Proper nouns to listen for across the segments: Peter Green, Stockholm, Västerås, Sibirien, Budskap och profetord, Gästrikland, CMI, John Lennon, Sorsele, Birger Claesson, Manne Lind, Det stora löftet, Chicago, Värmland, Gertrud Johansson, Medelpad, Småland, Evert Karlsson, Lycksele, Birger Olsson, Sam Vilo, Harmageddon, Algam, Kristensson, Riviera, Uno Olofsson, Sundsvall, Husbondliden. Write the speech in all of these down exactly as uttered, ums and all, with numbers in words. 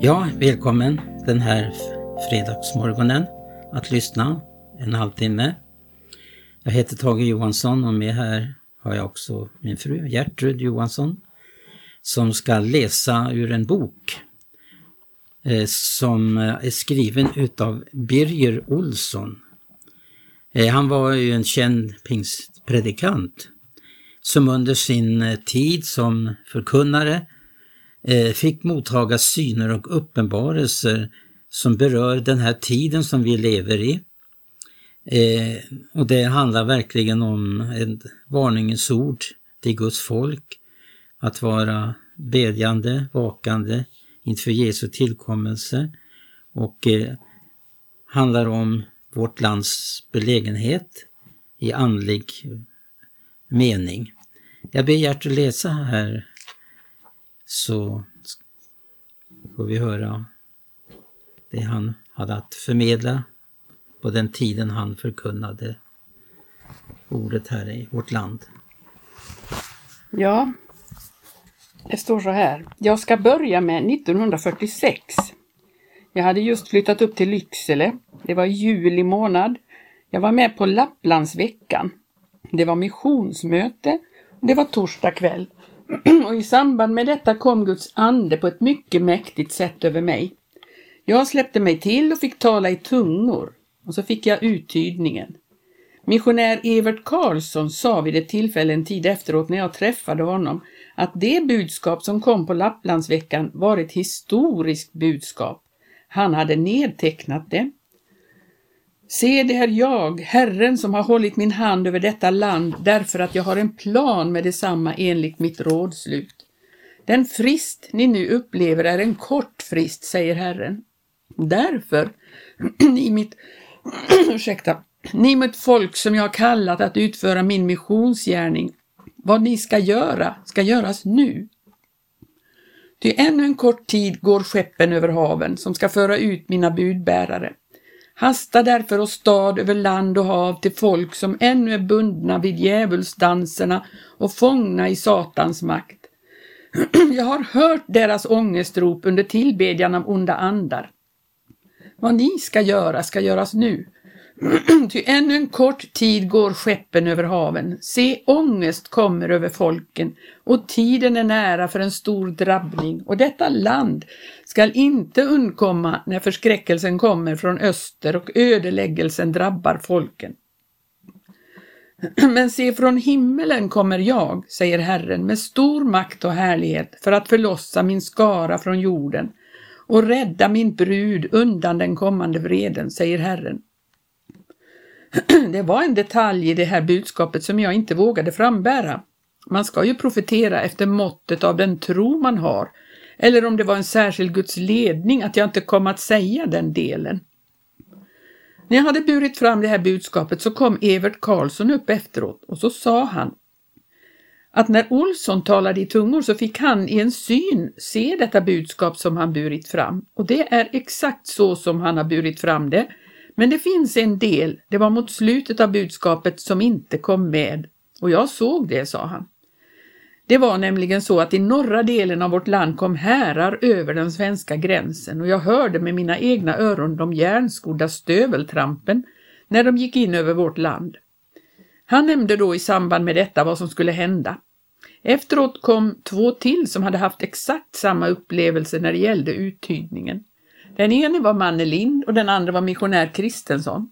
Ja, välkommen den här fredagsmorgonen att lyssna en halvtimme. Jag heter Tage Johansson och med här har jag också min fru Gertrud Johansson som ska läsa ur en bok eh, som är skriven utav Birger Olsson. Eh, han var ju en känd pingstpredikant som under sin tid som förkunnare fick mottaga syner och uppenbarelser som berör den här tiden som vi lever i. Eh, och det handlar verkligen om ett varningens ord till Guds folk. Att vara bedjande, vakande inför Jesu tillkommelse. Och eh, handlar om vårt lands belägenhet i andlig mening. Jag ber Gertrud läsa här. Så får vi höra det han hade att förmedla på den tiden han förkunnade ordet här i vårt land. Ja, det står så här. Jag ska börja med nittonhundrafyrtiosex. Jag hade just flyttat upp till Lycksele. Det var juli månad. Jag var med på Lapplandsveckan. Det var missionsmöte. Det var torsdag kväll. Och i samband med detta kom Guds ande på ett mycket mäktigt sätt över mig. Jag släppte mig till och fick tala i tungor. Och så fick jag uttydningen. Missionär Evert Karlsson sa vid ett tillfälle en tid efteråt när jag träffade honom att det budskap som kom på Lapplandsveckan var ett historiskt budskap. Han hade nedtecknat det. Se, det är jag, Herren, som har hållit min hand över detta land därför att jag har en plan med detsamma enligt mitt rådslut. Den frist ni nu upplever är en kort frist, säger Herren. Därför, ni mitt, ursäkta, ni mitt folk som jag har kallat att utföra min missionsgärning, vad ni ska göra ska göras nu. Ty ännu en kort tid går skeppen över haven som ska föra ut mina budbärare. Hasta därför och stad över land och hav till folk som ännu är bundna vid djävulsdanserna och fångna i satans makt. Jag har hört deras ångestrop under tillbedjan av onda andar. Vad ni ska göra ska göras nu. Ty ännu en kort tid går skeppen över haven. Se, ångest kommer över folken och tiden är nära för en stor drabbning. Och detta land skall inte undkomma när förskräckelsen kommer från öster och ödeläggelsen drabbar folken. Men se, från himmelen kommer jag, säger Herren, med stor makt och härlighet för att förlossa min skara från jorden och rädda min brud undan den kommande vreden, säger Herren. Det var en detalj i det här budskapet som jag inte vågade frambära. Man ska ju profetera efter måttet av den tro man har. Eller om det var en särskild Guds ledning att jag inte kom att säga den delen. När jag hade burit fram det här budskapet så kom Evert Karlsson upp efteråt. Och så sa han att när Olsson talade i tungor så fick han i en syn se detta budskap som han burit fram. Och det är exakt så som han har burit fram det. Men det finns en del, det var mot slutet av budskapet som inte kom med. Och jag såg det, sa han. Det var nämligen så att i norra delen av vårt land kom härar över den svenska gränsen. Och jag hörde med mina egna öron de järnskodda stöveltrampen när de gick in över vårt land. Han nämnde då i samband med detta vad som skulle hända. Efteråt kom två till som hade haft exakt samma upplevelse när det gällde uttydningen. Den ene var Manne Lind och den andra var missionär Kristensson.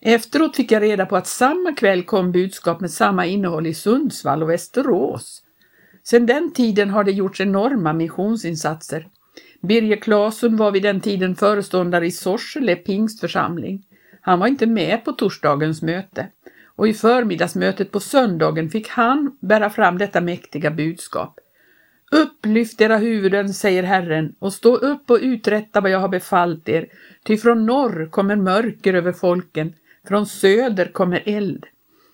Efteråt fick jag reda på att samma kväll kom budskap med samma innehåll i Sundsvall och Västerås. Sedan den tiden har det gjorts enorma missionsinsatser. Birger Claesson var vid den tiden föreståndare i Sorsele pingstförsamling. Han var inte med på torsdagens möte. Och i förmiddagsmötet på söndagen fick han bära fram detta mäktiga budskap. Upplyft era huvuden, säger Herren, och stå upp och uträtta vad jag har befallt er. Ty från norr kommer mörker över folken, från söder kommer eld.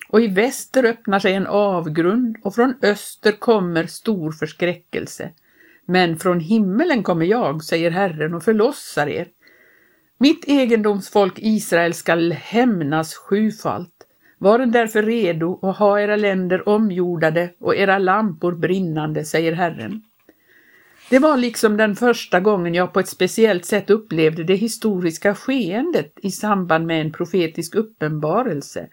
Och i väster öppnar sig en avgrund, och från öster kommer stor förskräckelse. Men från himmelen kommer jag, säger Herren, och förlossar er. Mitt egendomsfolk Israel skall hämnas sjufalt. Var därför redo och ha era länder omjordade och era lampor brinnande, säger Herren. Det var liksom den första gången jag på ett speciellt sätt upplevde det historiska skeendet i samband med en profetisk uppenbarelse.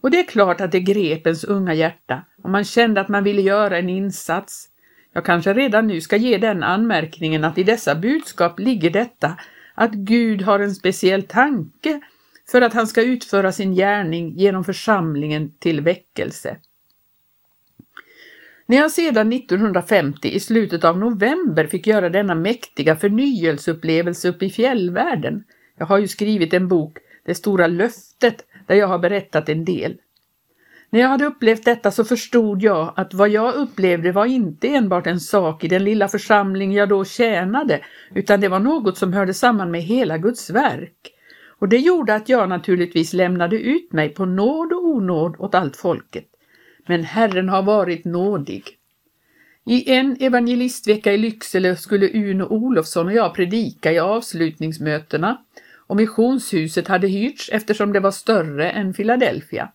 Och det är klart att det grep ens unga hjärta och man kände att man ville göra en insats. Jag kanske redan nu ska ge den anmärkningen att i dessa budskap ligger detta att Gud har en speciell tanke för att han ska utföra sin gärning genom församlingen till väckelse. När jag sedan nittonhundrafemtio i slutet av november fick göra denna mäktiga förnyelseupplevelse uppe i fjällvärlden. Jag har ju skrivit en bok, Det stora löftet, där jag har berättat en del. När jag hade upplevt detta så förstod jag att vad jag upplevde var inte enbart en sak i den lilla församling jag då tjänade, utan det var något som hörde samman med hela Guds verk. Och det gjorde att jag naturligtvis lämnade ut mig på nåd och onåd åt allt folket. Men Herren har varit nådig. I en evangelistvecka i Lycksele skulle Uno Olofsson och jag predika i avslutningsmötena och missionshuset hade hyrts eftersom det var större än Philadelphia.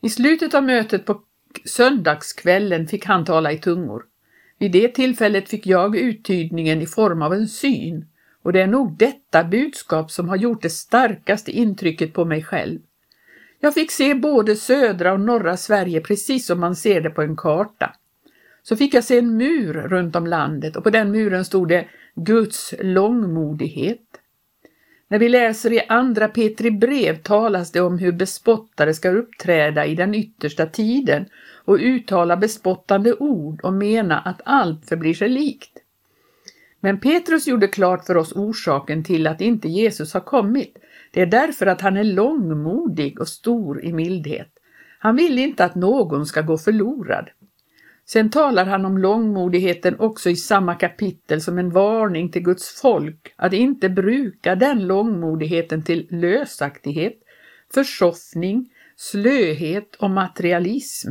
I slutet av mötet på söndagskvällen fick han tala i tungor. Vid det tillfället fick jag uttydningen i form av en syn och det är nog detta budskap som har gjort det starkaste intrycket på mig själv. Jag fick se både södra och norra Sverige precis som man ser det på en karta. Så fick jag se en mur runt om landet och på den muren stod det Guds långmodighet. När vi läser i andra Petri brev talas det om hur bespottare ska uppträda i den yttersta tiden och uttala bespottande ord och mena att allt förblir sig likt. Men Petrus gjorde klart för oss orsaken till att inte Jesus har kommit. Det är därför att han är långmodig och stor i mildhet. Han vill inte att någon ska gå förlorad. Sen talar han om långmodigheten också i samma kapitel som en varning till Guds folk att inte bruka den långmodigheten till lösaktighet, försoffning, slöhet och materialism.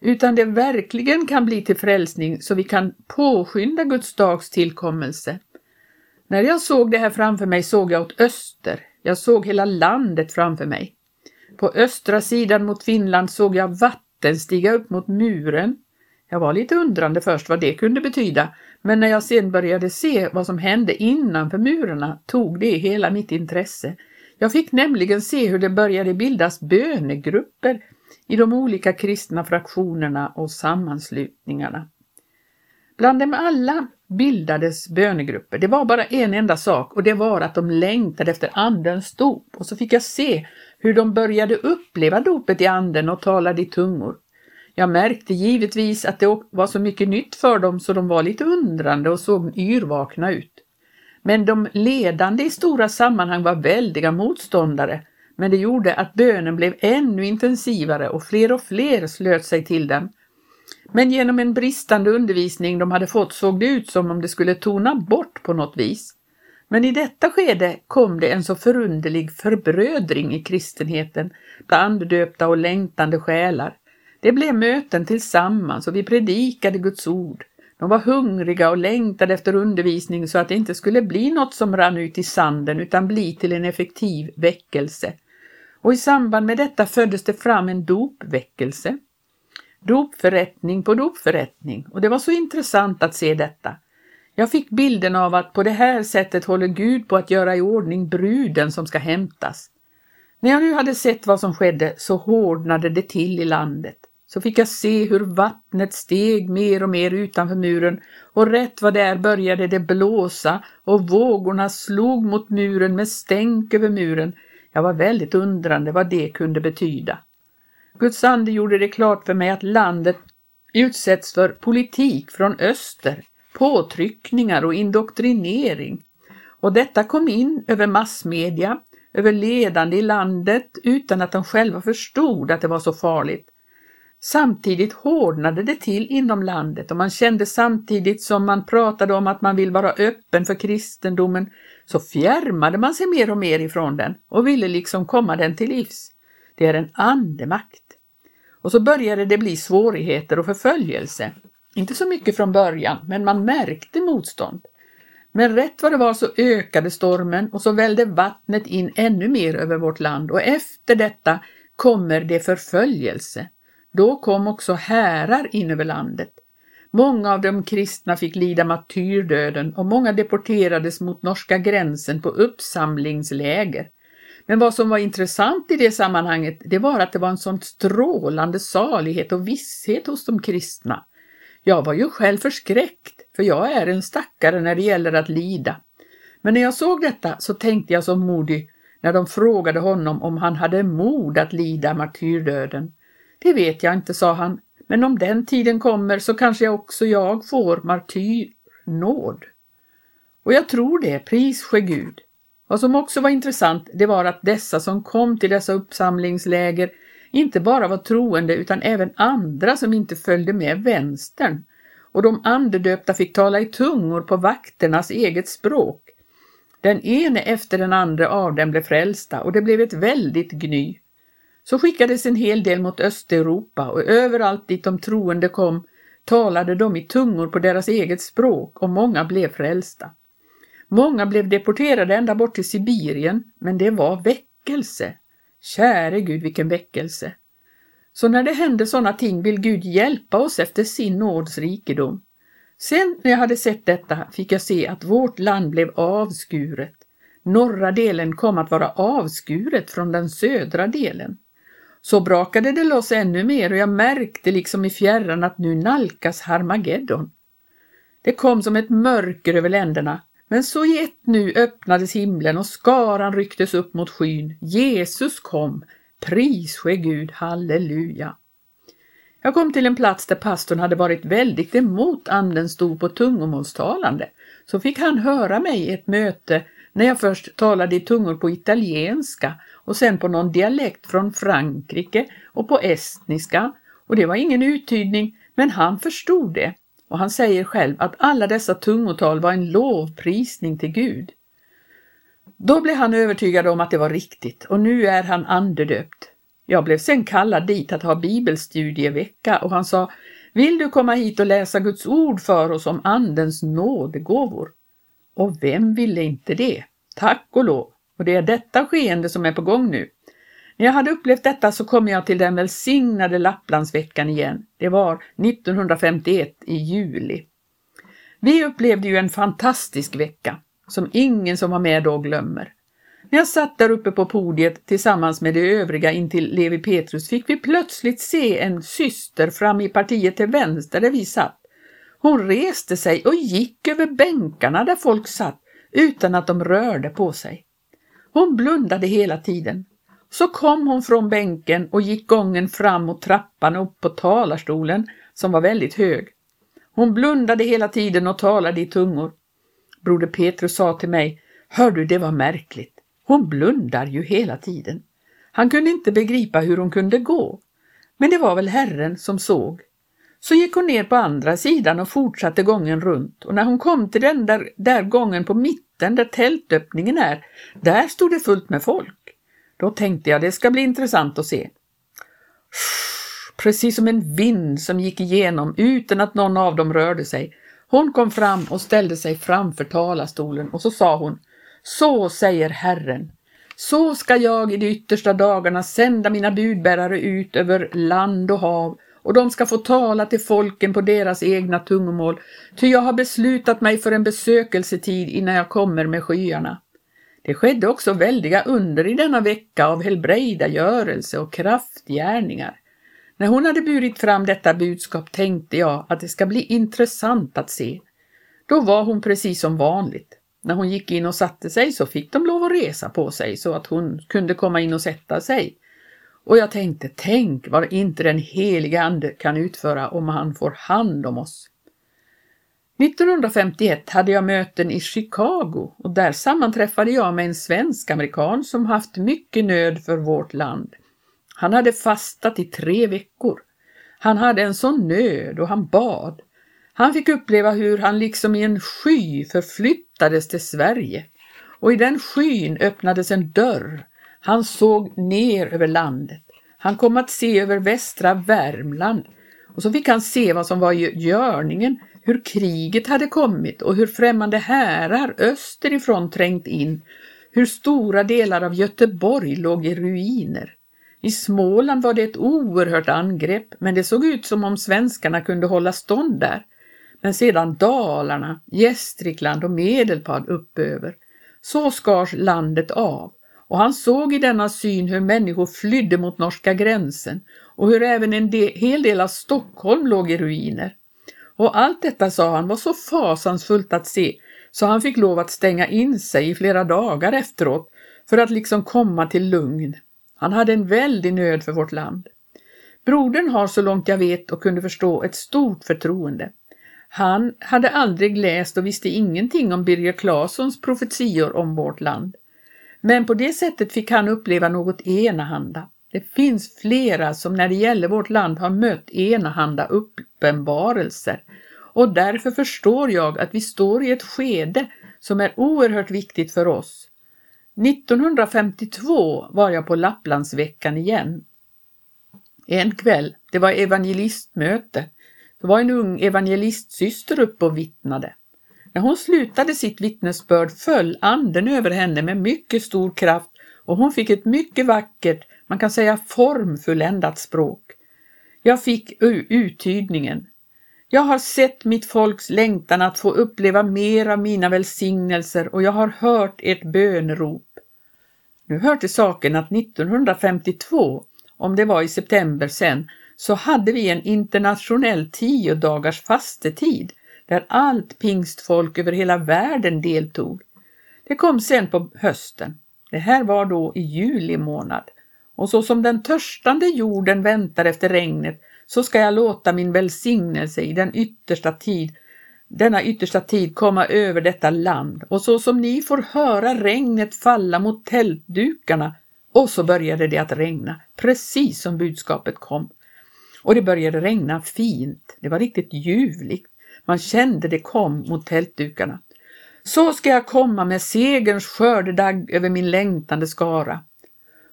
Utan det verkligen kan bli till frälsning så vi kan påskynda Guds dags tillkommelse. När jag såg det här framför mig såg jag åt öster. Jag såg hela landet framför mig. På östra sidan mot Finland såg jag vatten stiga upp mot muren. Jag var lite undrande först vad det kunde betyda, men när jag sen började se vad som hände innanför murarna tog det hela mitt intresse. Jag fick nämligen se hur det började bildas bönegrupper i de olika kristna fraktionerna och sammanslutningarna. Bland dem alla bildades bönegrupper. Det var bara en enda sak och det var att de längtade efter andens dop. Och så fick jag se hur de började uppleva dopet i anden och talade i tungor. Jag märkte givetvis att det var så mycket nytt för dem så de var lite undrande och såg yrvakna ut. Men de ledande i stora sammanhang var väldiga motståndare. Men det gjorde att bönen blev ännu intensivare och fler och fler slöt sig till den. Men genom en bristande undervisning de hade fått såg det ut som om det skulle tona bort på något vis. Men i detta skede kom det en så förunderlig förbrödring i kristenheten bland döpta och längtande själar. Det blev möten tillsammans och vi predikade Guds ord. De var hungriga och längtade efter undervisning så att det inte skulle bli något som rann ut i sanden utan bli till en effektiv väckelse. Och i samband med detta föddes det fram en dopväckelse. Dopförrättning på dopförrättning och det var så intressant att se detta. Jag fick bilden av att på det här sättet håller Gud på att göra i ordning bruden som ska hämtas. När jag nu hade sett vad som skedde så hårdnade det till i landet. Så fick jag se hur vattnet steg mer och mer utanför muren och rätt vad där började det blåsa och vågorna slog mot muren med stänk över muren. Jag var väldigt undrande vad det kunde betyda. Guds ande gjorde det klart för mig att landet utsätts för politik från öster, påtryckningar och indoktrinering. Och detta kom in över massmedia, över ledande i landet utan att de själva förstod att det var så farligt. Samtidigt hårdnade det till inom landet och man kände samtidigt som man pratade om att man vill vara öppen för kristendomen så fjärmade man sig mer och mer ifrån den och ville liksom komma den till livs. Det är en andemakt. Och så började det bli svårigheter och förföljelse. Inte så mycket från början, men man märkte motstånd. Men rätt vad det var så ökade stormen och så vällde vattnet in ännu mer över vårt land. Och efter detta kommer det förföljelse. Då kom också härar in över landet. Många av de kristna fick lida martyrdöden och många deporterades mot norska gränsen på uppsamlingsläger. Men vad som var intressant i det sammanhanget, det var att det var en sån strålande salighet och visshet hos de kristna. Jag var ju själv förskräckt, för jag är en stackare när det gäller att lida. Men när jag såg detta så tänkte jag som modig när de frågade honom om han hade mod att lida martyrdöden. Det vet jag inte, sa han, men om den tiden kommer så kanske jag också jag får martyrnåd. Och jag tror det, pris ske Gud. Vad som också var intressant, det var att dessa som kom till dessa uppsamlingsläger inte bara var troende utan även andra som inte följde med vänstern. Och de andedöpta fick tala i tungor på vakternas eget språk. Den ene efter den andra av dem blev frälsta och det blev ett väldigt gny. Så skickades en hel del mot Östeuropa och överallt dit de troende kom talade de i tungor på deras eget språk och många blev frälsta. Många blev deporterade ända bort till Sibirien, men det var väckelse. Käre Gud, vilken väckelse! Så när det händer sådana ting vill Gud hjälpa oss efter sin nåds rikedom. Sen när jag hade sett detta fick jag se att vårt land blev avskuret. Norra delen kom att vara avskuret från den södra delen. Så brakade det loss ännu mer och jag märkte liksom i fjärran att nu nalkas Harmageddon. Det kom som ett mörker över länderna. Men så i ett nu öppnades himlen och skaran rycktes upp mot skyn. Jesus kom. Pris ske Gud, halleluja. Jag kom till en plats där pastorn hade varit väldigt emot anden stod på tungomålstalande. Så fick han höra mig i ett möte när jag först talade i tungor på italienska och sen på någon dialekt från Frankrike och på estniska. Och det var ingen uttydning, men han förstod det. Och han säger själv att alla dessa tungotal var en lovprisning till Gud. Då blev han övertygad om att det var riktigt och nu är han andedöpt. Jag blev sen kallad dit att ha bibelstudievecka och han sa, vill du komma hit och läsa Guds ord för oss om andens nådegåvor? Och vem ville inte det? Tack och lov. Och det är detta skeende som är på gång nu. När jag hade upplevt detta så kom jag till den välsignade Lapplandsveckan igen. Det var nittonhundrafemtioett i juli. Vi upplevde ju en fantastisk vecka som ingen som var med då glömmer. När jag satt där uppe på podiet tillsammans med de övriga intill Levi Petrus fick vi plötsligt se en syster fram i partiet till vänster där vi satt. Hon reste sig och gick över bänkarna där folk satt utan att de rörde på sig. Hon blundade hela tiden. Så kom hon från bänken och gick gången fram mot trappan upp på talarstolen som var väldigt hög. Hon blundade hela tiden och talade i tungor. Broder Petrus sa till mig, hör du, det var märkligt. Hon blundar ju hela tiden. Han kunde inte begripa hur hon kunde gå. Men det var väl Herren som såg. Så gick hon ner på andra sidan och fortsatte gången runt. Och när hon kom till den där, där gången på mitten där tältöppningen är, där stod det fullt med folk. Då tänkte jag, det ska bli intressant att se. Precis som en vind som gick igenom utan att någon av dem rörde sig. Hon kom fram och ställde sig framför talarstolen och så sa hon, så säger Herren, så ska jag i de yttersta dagarna sända mina budbärare ut över land och hav och de ska få tala till folken på deras egna tungomål, ty jag har beslutat mig för en besökelsetid innan jag kommer med skyarna. Det skedde också väldiga under i denna vecka av helbrägdagörelse och kraftgärningar. När hon hade burit fram detta budskap tänkte jag att det ska bli intressant att se. Då var hon precis som vanligt. När hon gick in och satte sig så fick de lov att resa på sig så att hon kunde komma in och sätta sig. Och jag tänkte, tänk vad inte den heliga ande kan utföra om han får hand om oss. nittonhundrafemtioett hade jag möten i Chicago och där sammanträffade jag med en svensk-amerikan som haft mycket nöd för vårt land. Han hade fastat i tre veckor. Han hade en sån nöd och han bad. Han fick uppleva hur han liksom i en sky förflyttades till Sverige. Och i den skyn öppnades en dörr. Han såg ner över landet. Han kom att se över västra Värmland. Och så fick han se vad som var i görningen. Hur kriget hade kommit och hur främmande härar österifrån trängt in. Hur stora delar av Göteborg låg i ruiner. I Småland var det ett oerhört angrepp men det såg ut som om svenskarna kunde hålla stånd där. men sedan Dalarna, Gästrikland och Medelpad uppöver. Så skars landet av, och han såg i denna syn hur människor flydde mot norska gränsen och hur även en del, hel del av Stockholm låg i ruiner. Och allt detta, sa han, var så fasansfullt att se, så han fick lov att stänga in sig i flera dagar efteråt för att liksom komma till lugn. Han hade en väldig nöd för vårt land. Brodern har, så långt jag vet och kunde förstå, ett stort förtroende. Han hade aldrig läst och visste ingenting om Birger Claessons profetior om vårt land. Men på det sättet fick han uppleva något enahanda. Det finns flera som när det gäller vårt land har mött enahanda uppenbarelser. Och därför förstår jag att vi står i ett skede som är oerhört viktigt för oss. nittonhundrafemtiotvå var jag på Lapplandsveckan igen. En kväll, det var evangelistmöte. Det var en ung evangelistsyster upp och vittnade. När hon slutade sitt vittnesbörd föll anden över henne med mycket stor kraft, och hon fick ett mycket vackert, man kan säga formfulländat språk. Jag fick uttydningen. Jag har sett mitt folks längtan att få uppleva mer av mina välsignelser, och jag har hört ert bönerop. Nu hör till saken att nittonhundrafemtiotvå, om det var i september sen, så hade vi en internationell tio dagars fastetid där allt pingstfolk över hela världen deltog. Det kom sen på hösten. Det här var då i juli månad. Och så som den törstande jorden väntar efter regnet, så ska jag låta min välsignelse i den yttersta tid, denna yttersta tid komma över detta land. Och så som ni får höra regnet falla mot tältdukarna. Och så började det att regna, precis som budskapet kom. Och det började regna fint. Det var riktigt ljuvligt. Man kände det kom mot tältdukarna. Så ska jag komma med segerns skördedag över min längtande skara.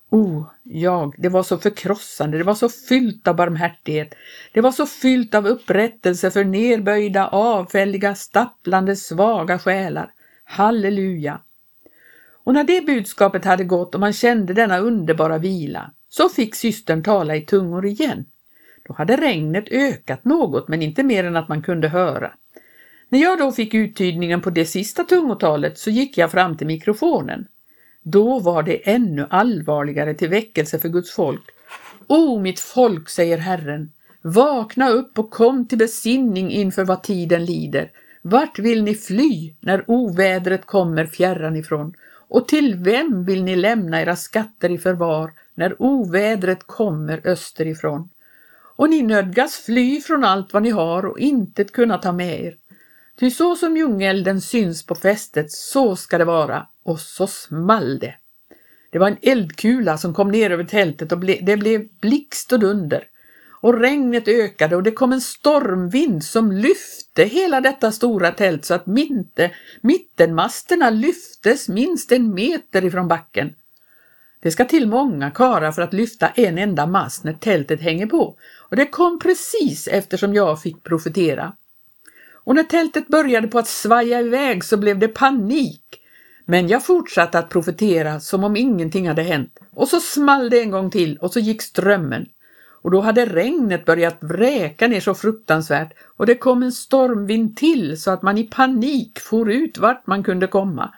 Oh, jag, det var så förkrossande, det var så fyllt av barmhärtighet. Det var så fyllt av upprättelse för nerböjda, avfälliga, stapplande, svaga själar. Halleluja! Och när det budskapet hade gått och man kände denna underbara vila, så fick systern tala i tungor igen. Då hade regnet ökat något, men inte mer än att man kunde höra. När jag då fick uttydningen på det sista tungotalet, så gick jag fram till mikrofonen. Då var det ännu allvarligare till väckelse för Guds folk. O mitt folk, säger Herren, vakna upp och kom till besinning inför vad tiden lider. Vart vill ni fly när ovädret kommer fjärran ifrån? Och till vem vill ni lämna era skatter i förvar när ovädret kommer österifrån? Och ni nödgas fly från allt vad ni har och intet kunna ta med er. Ty så som ljungelden syns på fästet, så ska det vara. Och så small det. Det var en eldkula som kom ner över tältet och ble, det blev blixt och dunder. Och regnet ökade och det kom en stormvind som lyfte hela detta stora tält så att mitte, mittenmasterna lyftes minst en meter ifrån backen. Det ska till många karlar för att lyfta en enda mast när tältet hänger på, och det kom precis eftersom jag fick profetera. Och när tältet började på att svaja iväg så blev det panik, men jag fortsatte att profetera som om ingenting hade hänt, och så small det en gång till och så gick strömmen. Och då hade regnet börjat vräka ner så fruktansvärt, och det kom en stormvind till så att man i panik for ut vart man kunde komma.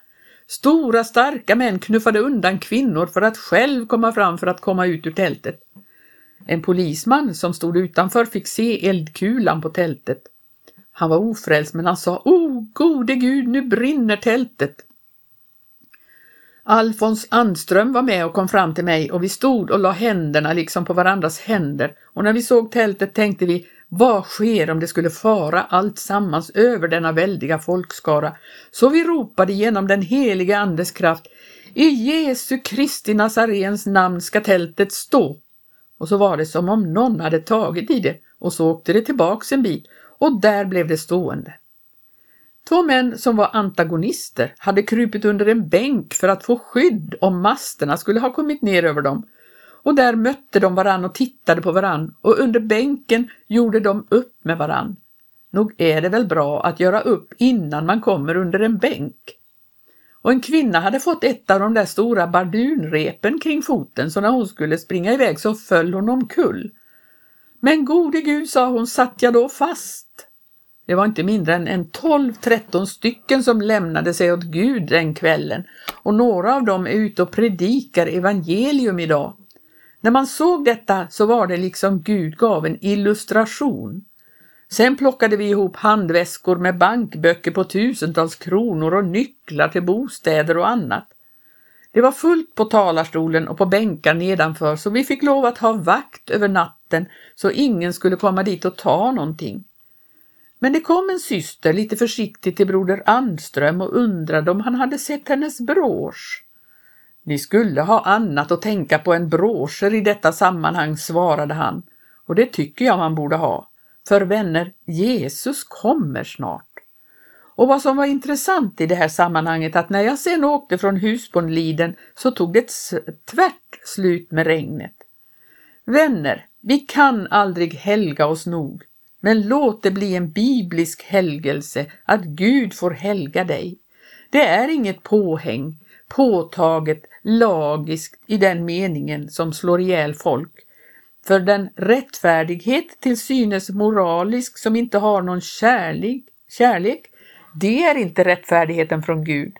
Stora starka män knuffade undan kvinnor för att själv komma fram för att komma ut ur tältet. En polisman som stod utanför fick se eldkulan på tältet. Han var ofrälst, men han sa, "O gode Gud, nu brinner tältet." Alfons Anström var med och kom fram till mig, och vi stod och la händerna liksom på varandras händer, och när vi såg tältet tänkte vi, vad sker om det skulle fara allt sammans över denna väldiga folkskara? Så vi ropade genom den heliga andes kraft, i Jesu Kristi Nazarens namn ska tältet stå. Och så var det som om någon hade tagit i det, och så åkte det tillbaks en bit, och där blev det stående. Två män som var antagonister hade krupit under en bänk för att få skydd om masterna skulle ha kommit ner över dem. Och där mötte de varann och tittade på varann, och under bänken gjorde de upp med varann. Nog är det väl bra att göra upp innan man kommer under en bänk. Och en kvinna hade fått ett av de där stora bardunrepen kring foten, så när hon skulle springa iväg så föll hon omkull. Men gode Gud, sa hon, satt jag då fast? Det var inte mindre än, än tolv tretton stycken som lämnade sig åt Gud den kvällen. Och några av dem är ute och predikar evangelium idag. När man såg detta så var det liksom Gud gav en illustration. Sen plockade vi ihop handväskor med bankböcker på tusentals kronor och nycklar till bostäder och annat. Det var fullt på talarstolen och på bänkar nedanför, så vi fick lov att ha vakt över natten så ingen skulle komma dit och ta någonting. Men det kom en syster lite försiktigt till broder Anström och undrade om han hade sett hennes brosch. Ni skulle ha annat att tänka på än broscher i detta sammanhang, svarade han. Och det tycker jag man borde ha. För vänner, Jesus kommer snart. Och vad som var intressant i det här sammanhanget att när jag sen åkte från Husbondliden så tog det ett tvärt slut med regnet. Vänner, vi kan aldrig helga oss nog. Men låt det bli en biblisk helgelse att Gud får helga dig. Det är inget påhäng, påtaget, lagiskt i den meningen som slår ihjäl folk. För den rättfärdighet till synes moralisk som inte har någon kärlek, kärlek, det är inte rättfärdigheten från Gud.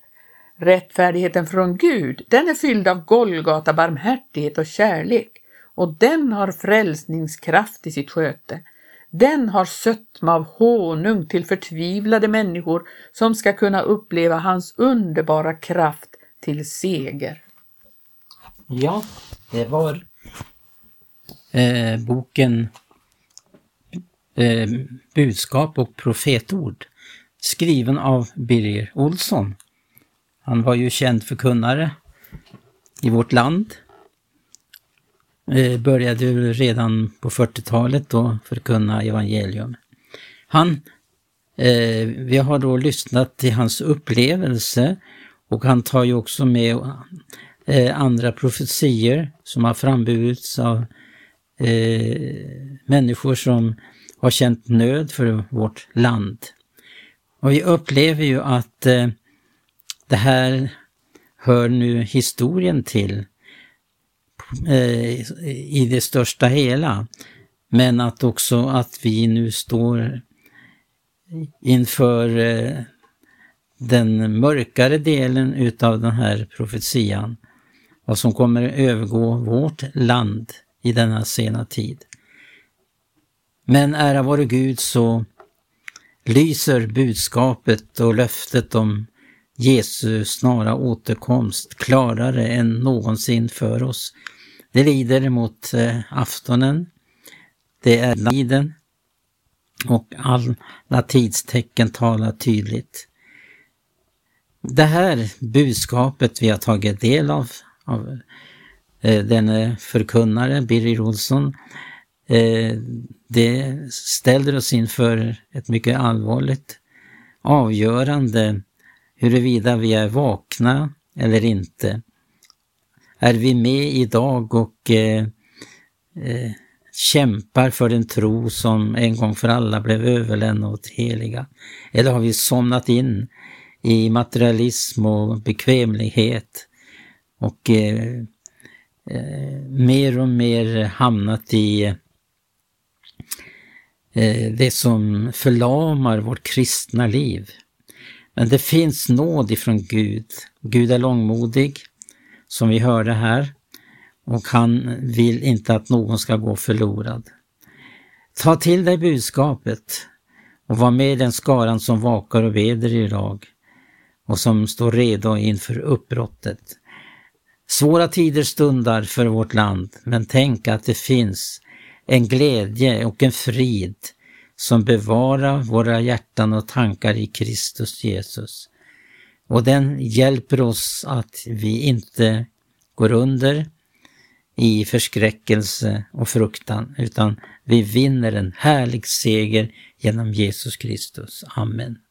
Rättfärdigheten från Gud, den är fylld av Golgata, barmhärtighet och kärlek. Och den har frälsningskraft i sitt sköte. Den har sötma av honung till förtvivlade människor som ska kunna uppleva hans underbara kraft till seger. Ja, det var eh, boken eh, Budskap och profetord, skriven av Birger Olsson. Han var ju känd förkunnare i vårt land. Började ju redan på fyrtiotalet då förkunna evangelium. Han, eh, vi har då lyssnat till hans upplevelse, och han tar ju också med eh, andra profetier som har framburits av eh, människor som har känt nöd för vårt land. Och vi upplever ju att eh, det här hör nu historien till i det största hela, men att också att vi nu står inför den mörkare delen utav den här profetian, vad som kommer övergå vårt land i denna sena tid. Men ära vår Gud, så lyser budskapet och löftet om Jesu snara återkomst klarare än någonsin för oss. Det lider mot aftonen, det är liden, och alla tidstecken talar tydligt. Det här budskapet vi har tagit del av, av den förkunnare Birger Olsson, det ställer oss inför ett mycket allvarligt avgörande huruvida vi är vakna eller inte. Är vi med idag och eh, eh, kämpar för den tro som en gång för alla blev överlämnad åt heliga? Eller har vi somnat in i materialism och bekvämlighet och eh, eh, mer och mer hamnat i eh, det som förlamar vårt kristna liv? Men det finns nåd ifrån Gud. Gud är långmodig, som vi hörde här, och han vill inte att någon ska gå förlorad. Ta till dig budskapet och var med den skaran som vakar och beder idag och som står redo inför uppbrottet. Svåra tider stundar för vårt land, men tänk att det finns en glädje och en frid som bevarar våra hjärtan och tankar i Kristus Jesus. Och den hjälper oss att vi inte går under i förskräckelse och fruktan, utan vi vinner en härlig seger genom Jesus Kristus. Amen.